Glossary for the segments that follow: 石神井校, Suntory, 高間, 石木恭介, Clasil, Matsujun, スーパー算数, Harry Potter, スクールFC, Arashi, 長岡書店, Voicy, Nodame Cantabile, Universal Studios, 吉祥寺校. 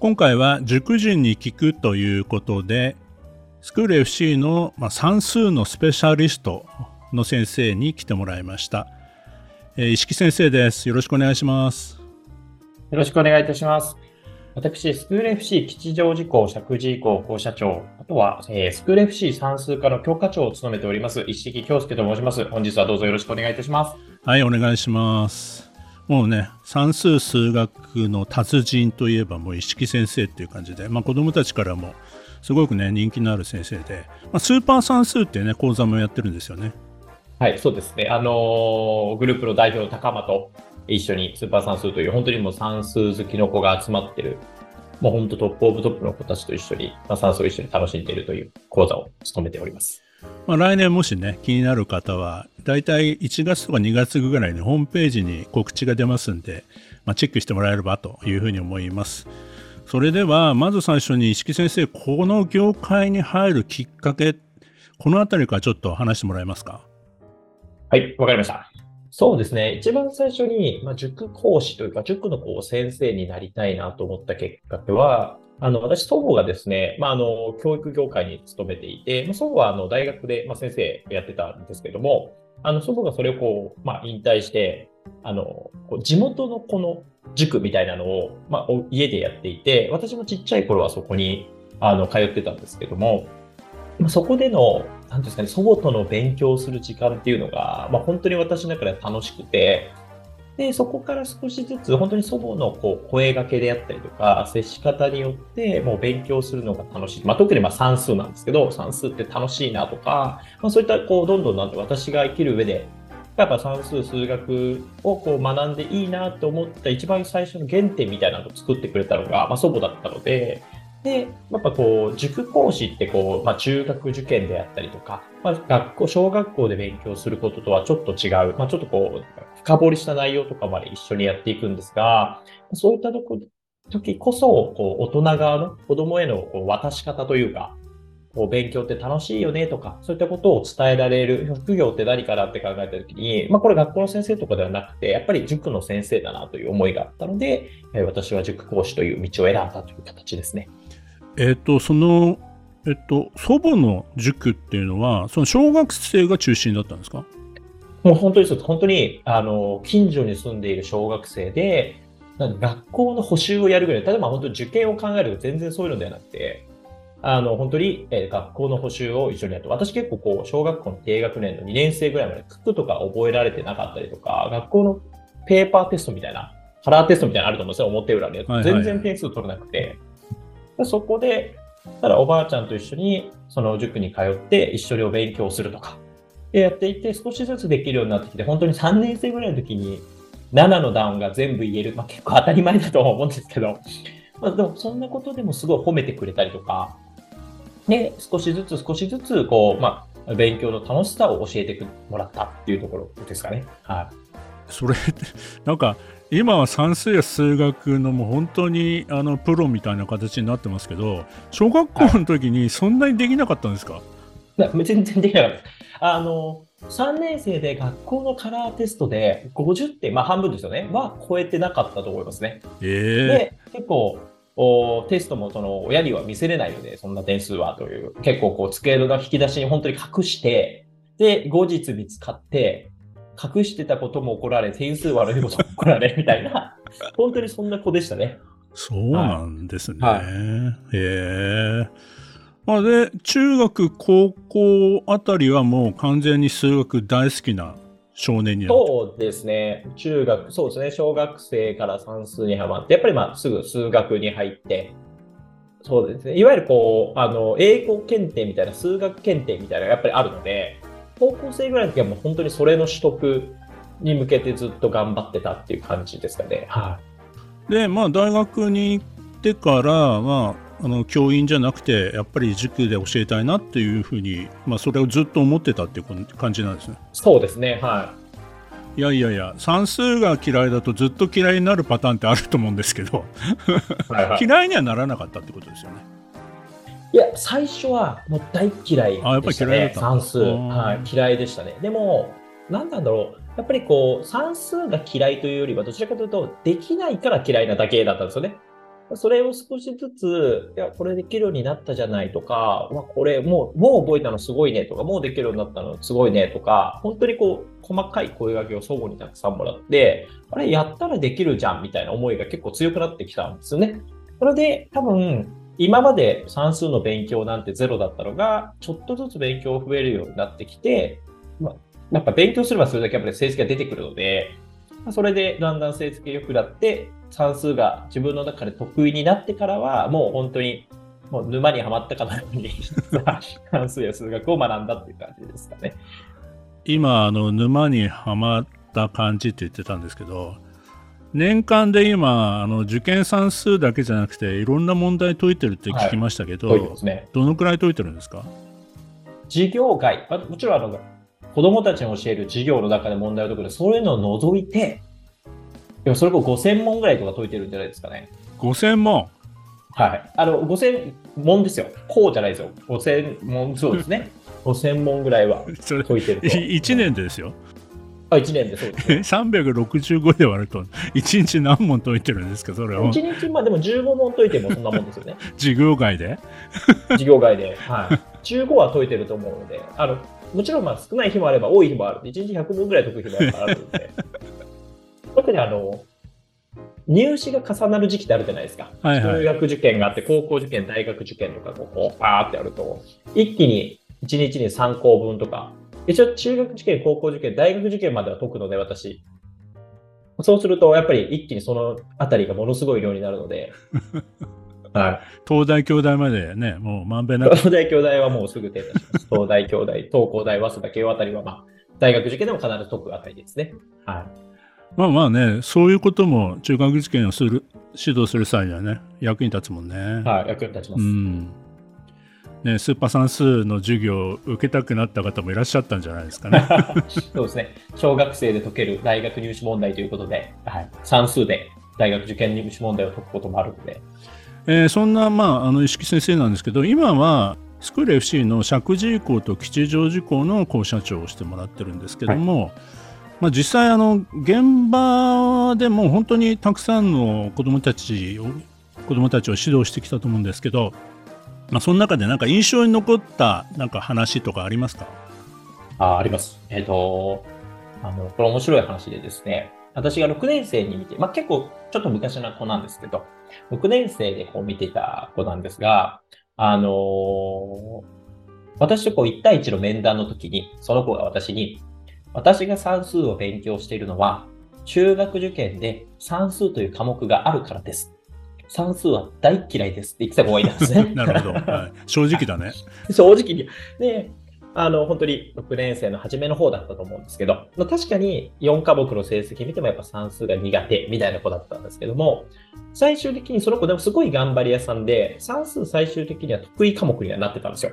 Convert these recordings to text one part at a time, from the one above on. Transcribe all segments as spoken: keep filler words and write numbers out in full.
今回は塾人に聞くということで、スクール エフシー の算数のスペシャリストの先生に来てもらいました。石木先生です。よろしくお願いします。よろしくお願いいたします。私、スクール エフシー 吉祥寺校石神井校校舎長、あとはスクール エフシー 算数科の教科長を務めております石木恭介と申します。本日はどうぞよろしくお願いいたします。はい、お願いします。もうね、算数数学の達人といえばもう一色先生っていう感じで、まあ、子どもたちからもすごくね人気のある先生で、まあ、スーパー算数っていうね講座もやってるんですよね。はい、そうですね、あのー、グループの代表の高間と一緒にスーパー算数という本当にもう算数好きの子が集まってる、もう本当トップオブトップの子たちと一緒に、まあ、算数を一緒に楽しんでいるという講座を務めております。まあ、来年もしね気になる方はだいたいいちがつとかにがつぐらいにホームページに告知が出ますんで、まあ、チェックしてもらえればというふうに思います。それではまず最初に石木先生、この業界に入るきっかけ、このあたりからちょっと話してもらえますか。はい、わかりました。そうですね、一番最初に、まあ、塾講師というか塾のこう先生になりたいなと思ったきっかけは、あの私、祖母がですね、まあ、あの教育業界に勤めていて、祖母はあの大学で、まあ、先生やってたんですけども、あの祖母がそれをこう、まあ、引退して、あのこう地元のこの塾みたいなのを、まあ、家でやっていて、私もちっちゃい頃はそこにあの通ってたんですけども、そこでのなんですかね、祖母との勉強する時間っていうのが、まあ、本当に私の中で楽しくて、でそこから少しずつ本当に祖母のこう声掛けであったりとか接し方によってもう勉強するのが楽しい、まあ、特にまあ算数なんですけど、算数って楽しいなとか、まあ、そういったこうどんどんなんて私が生きる上でやっぱ算数数学をこう学んでいいなと思った一番最初の原点みたいなのを作ってくれたのが、まあ、祖母だったので、でやっぱこう塾講師ってこう、まあ、中学受験であったりとか、まあ、学校小学校で勉強することとはちょっと違う、まあ、ちょっとこう深掘りした内容とかまで一緒にやっていくんですが、そういったとこ時こそこう大人側の子供へのこう渡し方というか、こう勉強って楽しいよねとか、そういったことを伝えられる職業って何かなって考えた時に、まあ、これ学校の先生とかではなくてやっぱり塾の先生だなという思いがあったので、私は塾講師という道を選んだという形ですね。えーと、その、えっと、祖母の塾っていうのはその小学生が中心だったんですか。もう本当にそうです。本当にあの近所に住んでいる小学生で、なんか学校の補習をやるぐらい、例えば本当に受験を考えると全然そういうのではなくて、あの本当に、えー、学校の補習を一緒にやって、私結構こう小学校の低学年のにねん生ぐらいまで九九とか覚えられてなかったりとか、学校のペーパーテストみたいな、カラーテストみたいなのあると思うんですよ、表裏で、はいはい、全然点数取れなくて、そこでただおばあちゃんと一緒にその塾に通って一緒にお勉強するとかやっていて、少しずつできるようになってきて、本当にさんねん生ぐらいの時にななの段が全部言える、まあ、結構当たり前だと思うんですけど、まあ、でもそんなことでもすごい褒めてくれたりとかで、少しずつ少しずつこう、まあ、勉強の楽しさを教えてもらったっていうところですかね。はい、それってなんか今は算数や数学のもう本当にあのプロみたいな形になってますけど、小学校の時にそんなにできなかったんですか。はい、全然できなかったです。あのさんねん生で学校のカラーテストでごじゅってん、まあ、半分ですよねは超えてなかったと思いますね。えー、で結構おテストもその親には見せれないので、そんな点数はという、結構こう机の引き出しに本当に隠して、で後日見つかって隠してたことも怒られ、点数悪いことも怒られみたいな本当にそんな子でしたね。そうなんですね。はいはい、へえ。まあ、で中学高校あたりはもう完全に数学大好きな少年になって。そうですね、中学、そうですね、小学生から算数にハマって、やっぱりまあすぐ数学に入って、そうですね、いわゆるこうあの英語検定みたいな数学検定みたいなのがやっぱりあるので、高校生ぐらいの時はもう本当にそれの取得に向けてずっと頑張ってたっていう感じですかね。はい、でまあ大学にってから、まあ、あの教員じゃなくてやっぱり塾で教えたいなっていうふうに、まあ、それをずっと思ってたっていう感じなんですね。そうですね、はい。いやいやいや、算数が嫌いだとずっと嫌いになるパターンってあると思うんですけどはい、はい、嫌いにはならなかったってことですよね。いや、最初はもう大嫌いでしたね、算数、はい、嫌いでしたね。でも何なんだろう、やっぱりこう算数が嫌いというよりはどちらかというとできないから嫌いなだけだったんですよね。それを少しずつ、いやこれできるようになったじゃないとか、まあ、これもうもう覚えたのすごいねとか、もうできるようになったのすごいねとか、本当にこう細かい声掛けを相互にたくさんもらって、あれやったらできるじゃんみたいな思いが結構強くなってきたんですよね。それで多分今まで算数の勉強なんてゼロだったのが、ちょっとずつ勉強増えるようになってきて、まあ、やっぱ勉強すればそれだけやっぱり成績が出てくるので、それでだんだん成績が良くなって算数が自分の中で得意になってからは、もう本当にもう沼にはまったかなに算数や数学を学んだっていう感じですかね。今あの沼にはまった感じって言ってたんですけど、年間で今あの受験算数だけじゃなくていろんな問題解いてるって聞きましたけど、はい、そうですね、どのくらい解いてるんですか？授業外、もちろんあの子どもたちに教える授業の中で問題を解くので、そういうのを除いて、でもそれこそごせんもんぐらいとか解いてるんじゃないですかね。ごせんもん、はい、あのごせんもんですよ、こうじゃないですよ、ごせんもん、そうですねごせんもんぐらいは解いてるといちねんでですよ。あ、いちねんでそうです、ね、さんびゃくろくじゅうごで割るといちにち何問解いてるんですか？それをいちにち、まあでもじゅうごもん解いてもそんなもんですよね授業外で授業外で、はい、じゅうごは解いてると思うので、あのもちろんまあ少ない日もあれば多い日もある、いちにちひゃくもんぐらい解く日もあるので特にあの入試が重なる時期ってあるじゃないですか、はいはい、中学受験があって高校受験、大学受験とかこうパーってあると、一気にいちにちにさんこうぶんとか、一応中学受験、高校受験、大学受験までは解くので、私そうするとやっぱり一気にそのあたりがものすごい量になるのではい、東大京大までね、もうまんべんなく東大京大はもうすぐ手出します東大京大、東工大、早稲田、慶応あたりは、まあ、大学受験でも必ず解くあたりですね、はい。まあまあね、そういうことも中学受験をする指導する際にはね役に立つもんね、はい、役に立ちます、うんね、スーパー算数の授業を受けたくなった方もいらっしゃったんじゃないですかねそうですね、小学生で解ける大学入試問題ということで、はい、算数で大学受験入試問題を解くこともあるので、えー、そんな、まあ、あの石木先生なんですけど、今はスクール エフシー の石神井校と吉祥寺校の校舎長をしてもらってるんですけども、はい、まあ、実際あの現場でも本当にたくさんの子どもたちを子どもたちを指導してきたと思うんですけど、まあ、その中でなんか印象に残ったなんか話とかありますか？あ、あります、えー、とあのこれ面白い話でですね、私がろくねん生に見て、まあ、結構ちょっと昔の子なんですけど、ろくねん生でこう見ていた子なんですが、あのー、私とこういち対いちの面談の時に、その子が私に、私が算数を勉強しているのは中学受験で算数という科目があるからです、算数は大嫌いですって言ってた子がいたんですねなるほど、はい、正直だね正直にで、あの本当にろくねん生の初めの方だったと思うんですけど、確かによんかもくの成績見てもやっぱ算数が苦手みたいな子だったんですけども、最終的にその子でもすごい頑張り屋さんで、算数最終的には得意科目にはなってたんですよ。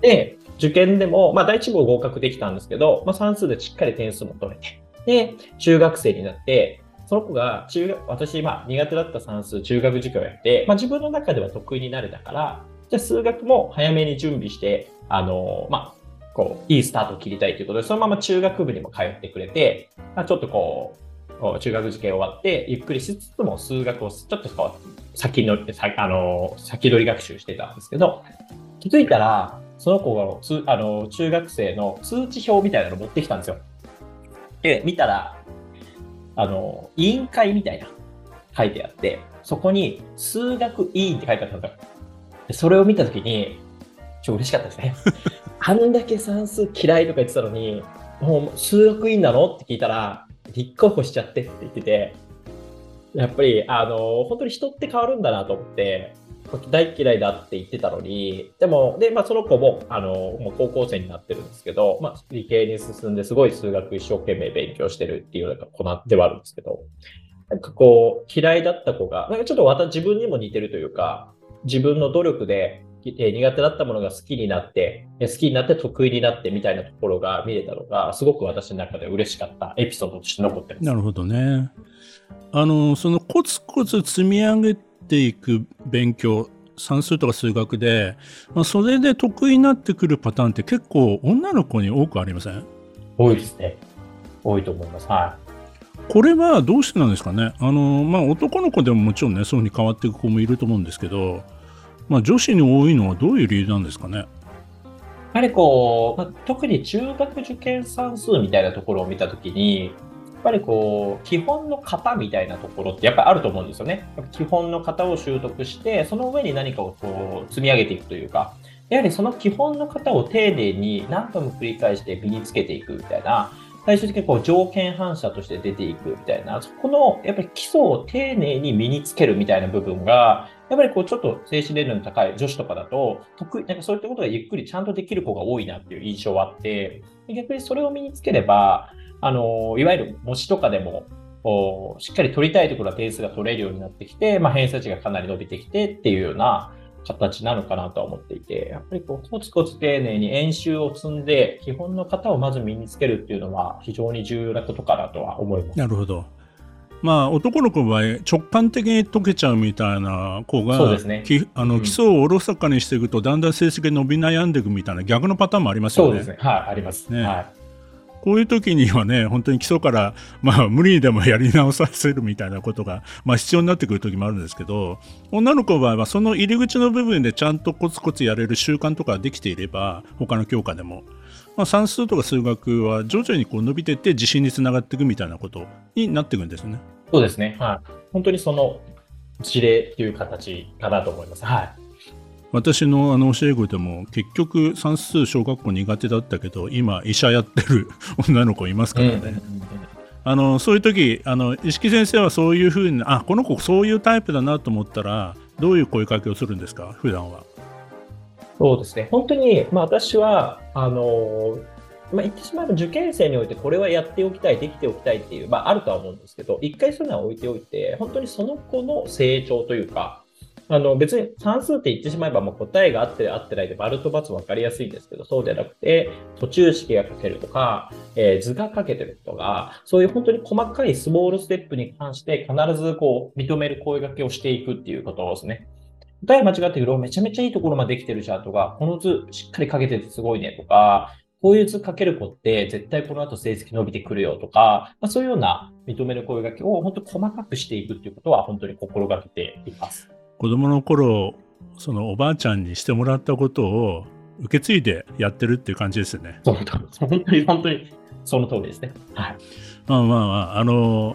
で、受験でも、まあ、第一号合格できたんですけど、まあ、算数でしっかり点数も取れて、で中学生になってその子が中学、私、まあ、苦手だった算数中学受験をやって、まあ、自分の中では得意になれたから、じゃあ数学も早めに準備して、あのーまあ、こういいスタートを切りたいということで、そのまま中学部にも通ってくれて、まあ、ちょっとこう、こう中学受験終わってゆっくりしつつも数学をちょっとこう 先の、あのー、先取り学習してたんですけど、気づいたらその子があの中学生の通知表みたいなのを持ってきたんですよ。で、見たらあの委員会みたいな書いてあって、そこに数学委員って書いてあったんですよ。でそれを見たときにちょっと嬉しかったですねあんだけ算数嫌いとか言ってたのに、もう数学委員なのって聞いたら立候補しちゃってって言ってて、やっぱりあの本当に人って変わるんだなと思って、大嫌いだって言ってたのに、でもで、まあ、その子もあのもう高校生になってるんですけど、まあ、理系に進んですごい数学一生懸命勉強してるっていうような子ではあるんですけど、なんかこう嫌いだった子がなんかちょっと私自分にも似てるというか、自分の努力で苦手だったものが好きになって好きになって得意になってみたいなところが見れたのがすごく私の中で嬉しかったエピソードとして残ってます。なるほどね。あのそのコツコツ積み上げていく勉強、算数とか数学で、まあ、それで得意になってくるパターンって結構女の子に多くありません？多いですね。多いと思います。はい。これはどうしてなんですかね。あの、まあ、男の子でももちろんねそういう風に変わっていく子もいると思うんですけど、まあ、女子に多いのはどういう理由なんですかね。やはりこう、まあ、特に中学受験算数みたいなところを見たときにやっぱりこう基本の型みたいなところってやっぱりあると思うんですよね。やっぱ基本の型を習得してその上に何かをこう積み上げていくというか、やはりその基本の型を丁寧に何度も繰り返して身につけていくみたいな、最終的にこう条件反射として出ていくみたいな、そこのやっぱり基礎を丁寧に身につけるみたいな部分がやっぱりこうちょっと精神年齢の高い女子とかだと得意、なんかそういったことがゆっくりちゃんとできる子が多いなっていう印象はあって、逆にそれを身につければあのいわゆる模試とかでもしっかり取りたいところは点数が取れるようになってきて、まあ、偏差値がかなり伸びてきてっていうような形なのかなとは思っていて、やっぱりこうコツコツ丁寧に演習を積んで基本の型をまず身につけるっていうのは非常に重要なことかなとは思います。なるほど。まあ男の子の場合直感的に解けちゃうみたいな子が、そうですね、きあの基礎をおろそかにしていくとだんだん成績が伸び悩んでいくみたいな逆のパターンもありますよね。そうですね、はい、ありますね、はい。こういう時にはね本当に基礎から、まあ、無理にでもやり直させるみたいなことが、まあ、必要になってくる時もあるんですけど、女の子の場合はその入り口の部分でちゃんとコツコツやれる習慣とかできていれば他の教科でも、まあ、算数とか数学は徐々にこう伸びていって自信につながっていくみたいなことになっていくんですね。そうですね、はい、本当にその事例という形かなと思います、はい。私 の, あの教え子でも結局算数小学校苦手だったけど今医者やってる女の子いますからね、うんうんうん、あのそういう時あの石木先生はそういうふうにあこの子そういうタイプだなと思ったらどういう声かけをするんですか普段は。そうですね、本当に、まあ、私はあの、まあ、言ってしまえば受験生においてこれはやっておきたいできておきたいっていう、まあ、あるとは思うんですけど、一回そういうのは置いておいて本当にその子の成長というか、あの別に算数って言ってしまえばもう答えがあってあってないで丸と×分かりやすいんですけど、そうじゃなくて途中式が書けるとか、えー、図が書けてるとか、そういう本当に細かいスモールステップに関して必ずこう認める声掛けをしていくっていうことですね。答え間違ってるけどめちゃめちゃいいところまでできてるじゃんとか、この図しっかり書けててすごいねとか、こういう図書ける子って絶対この後成績伸びてくるよとか、まあ、そういうような認める声掛けを本当に細かくしていくっていうことは本当に心がけています。子供の頃そのおばあちゃんにしてもらったことを受け継いでやってるっていう感じですよね。そう本当に本当にその通りですね、はい。まあまあまあ、あの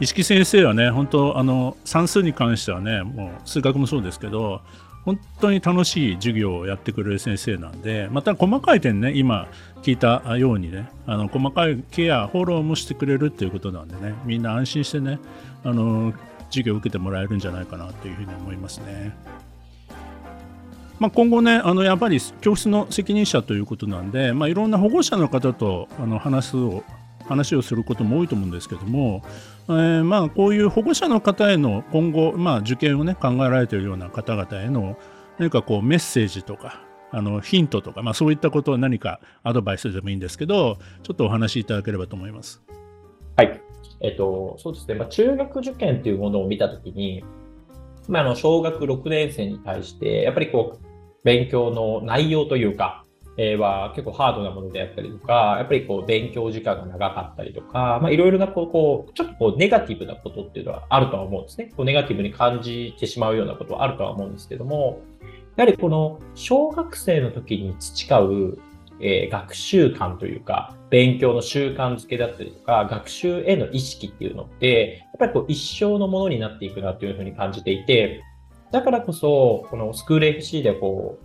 石木先生はね本当あの算数に関してはねもう数学もそうですけど本当に楽しい授業をやってくれる先生なんで、また細かい点ね今聞いたようにねあの細かいケアフォローもしてくれるっていうことなんでね、みんな安心してねあの授業を受けてもらえるんじゃないかなというふうに思いますね。まあ、今後ねあのやっぱり教室の責任者ということなんで、まあ、いろんな保護者の方とあの話を話をすることも多いと思うんですけども、えー、まあこういう保護者の方への今後、まあ、受験をね考えられているような方々への何かこうメッセージとかあのヒントとか、まあ、そういったことを何かアドバイスでもいいんですけどちょっとお話しいただければと思います。はい、えっと、そうですね、まあ、中学受験というものを見たときに、まあ、あの小学ろくねん生に対してやっぱりこう勉強の内容というか、えー、は結構ハードなものであったりとか、やっぱりこう勉強時間が長かったりとか、まあ、いろいろなこうこうちょっとこうネガティブなことっていうのはあるとは思うんですね。こうネガティブに感じてしまうようなことはあるとは思うんですけども、やはりこの小学生の時に培うえー、学習観というか勉強の習慣づけだったりとか学習への意識っていうのってやっぱりこう一生のものになっていくなというふうに感じていて、だからこそこのスクール エフシー でこう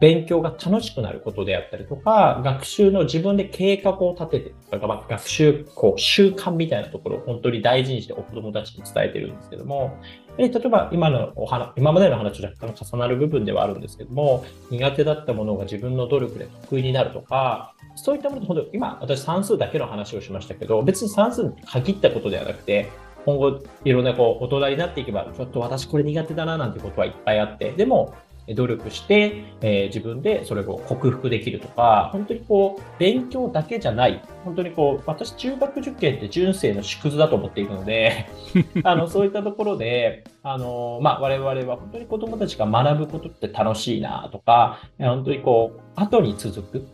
勉強が楽しくなることであったりとか学習の自分で計画を立ててとか、まあ、学習こう習慣みたいなところを本当に大事にしてお子どもたちに伝えてるんですけども、例えば今のお話今までの話と若干重なる部分ではあるんですけども、苦手だったものが自分の努力で得意になるとか、そういったものと本当に今私算数だけの話をしましたけど別に算数に限ったことではなくて今後いろんなこう大人になっていけば、ちょっと私これ苦手だななんてことはいっぱいあって、でも努力して、えー、自分でそれを克服できるとか、本当にこう勉強だけじゃない、本当にこう私中学受験って人生の縮図だと思っているのであのそういったところであの、まあ、我々は本当に子どもたちが学ぶことって楽しいなとか、本当にこう後に続く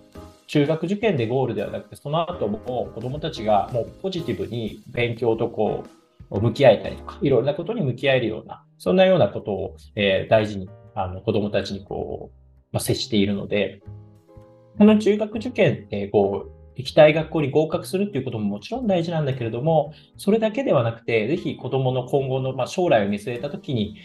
中学受験でゴールではなくて、その後も子どもたちがもうポジティブに勉強とこう向き合えたりとか、いろんなことに向き合えるような、そんなようなことを、えー、大事にあの子どもたちにこう、まあ、接しているので、この中学受験ってこう行きたい学校に合格するっていうことももちろん大事なんだけれども、それだけではなくて、ぜひ子どもの今後の、まあ、将来を見据えたときに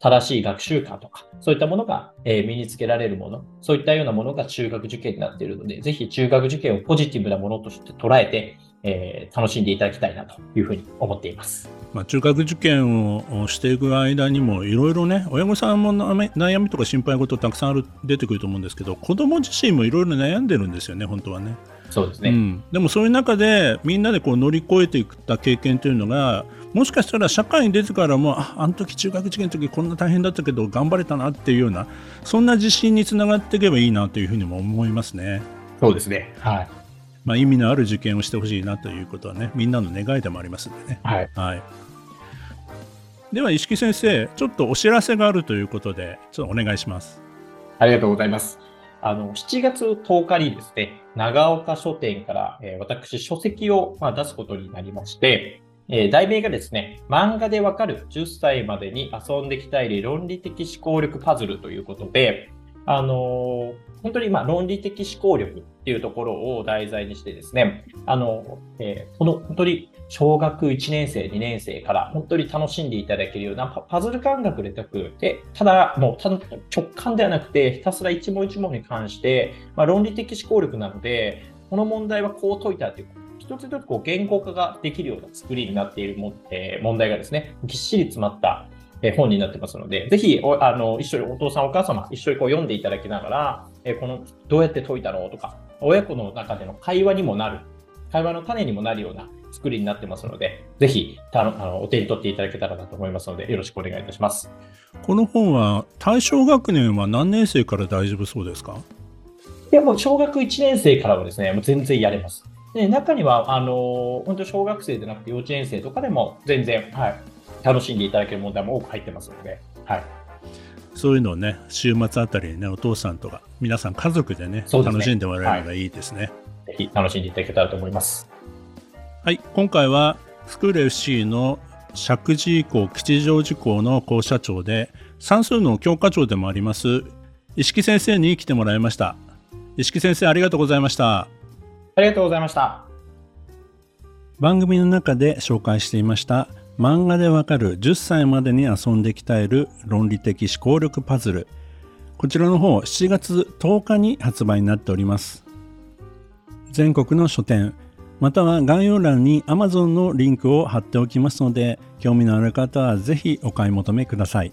正しい学習観とか、そういったものが、えー、身につけられるもの、そういったようなものが中学受験になっているので、ぜひ中学受験をポジティブなものとして捉えて、えー、楽しんでいただきたいなというふうに思っています。まあ、中学受験をしていく間にもいろいろね、親御さんも悩みとか心配事たくさんある出てくると思うんですけど、子ども自身もいろいろ悩んでるんですよね、本当はね。そうですね、うん、でもそういう中でみんなでこう乗り越えていった経験というのが、もしかしたら社会に出てからも あ, あの時中学受験の時こんな大変だったけど頑張れたなっていうような、そんな自信につながっていけばいいなというふうにも思いますね。そうですね、はい。まあ、意味のある受験をしてほしいなということはね、みんなの願いでもありますんでね、はいはい。では石木先生、ちょっとお知らせがあるということで、ちょっとお願いします。ありがとうございます。あのしちがつとおかにですね、長岡書店から、えー、私書籍を、まあ、出すことになりまして、えー、題名がですね、漫画でわかるじゅっさいまでに遊んできたい論理的思考力パズルということで、あのー、本当にまあ論理的思考力っていうところを題材にしてですね、あの、えー、この本当に小学いちねんせい、にねんせいから本当に楽しんでいただけるようなパズル感覚で解く。で、ただもうただ直感ではなくて、ひたすら一問一問に関して、まあ、論理的思考力なので、この問題はこう解いたという、一つ一つこう言語化ができるような作りになっているも、えー、問題がですね、ぎっしり詰まった本になってますので、ぜひおあの一緒にお父さんお母様一緒にこう読んでいただきながら、えこのどうやって解いたのとか、親子の中での会話にもなる、会話の種にもなるような作りになってますので、ぜひたあのお手に取っていただけたらなと思いますので、よろしくお願いいたします。この本は対象学年は何年生から大丈夫そうですか？いや、もう小学いちねんせいからはですね、もう全然やれます。で、中にはあの本当小学生でなくて幼稚園生とかでも全然、はい、楽しんでいただける問題も多く入ってますので、はい、そういうのをね、週末あたりにね、お父さんとか皆さん家族でね、そうですね、楽しんでもらえるのがいいですね、はい、ぜひ楽しんでいただけたらと思います。はい、今回はスクール エフシー の石神井校吉祥寺校の校舎長で算数の教科長でもあります石木先生に来てもらいました。石木先生、ありがとうございました。ありがとうございました。番組の中で紹介していました漫画でわかるじゅっさいまでに遊んで鍛える論理的思考力パズル、こちらの方しちがつとおかに発売になっております。全国の書店または概要欄に Amazon のリンクを貼っておきますので、興味のある方はぜひお買い求めください。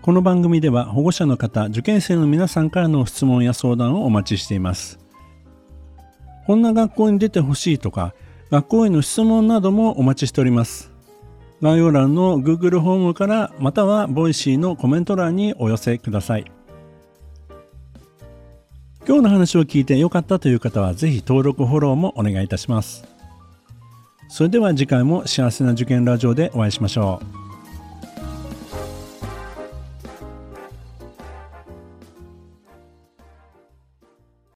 この番組では保護者の方、受験生の皆さんからの質問や相談をお待ちしています。こんな学校に出てほしいとか、学校への質問などもお待ちしております。概要欄の Google ホームから、または Voicy のコメント欄にお寄せください。今日の話を聞いて良かったという方は、ぜひ登録フォローもお願いいたします。それでは次回も幸せな受験ラジオでお会いしましょう。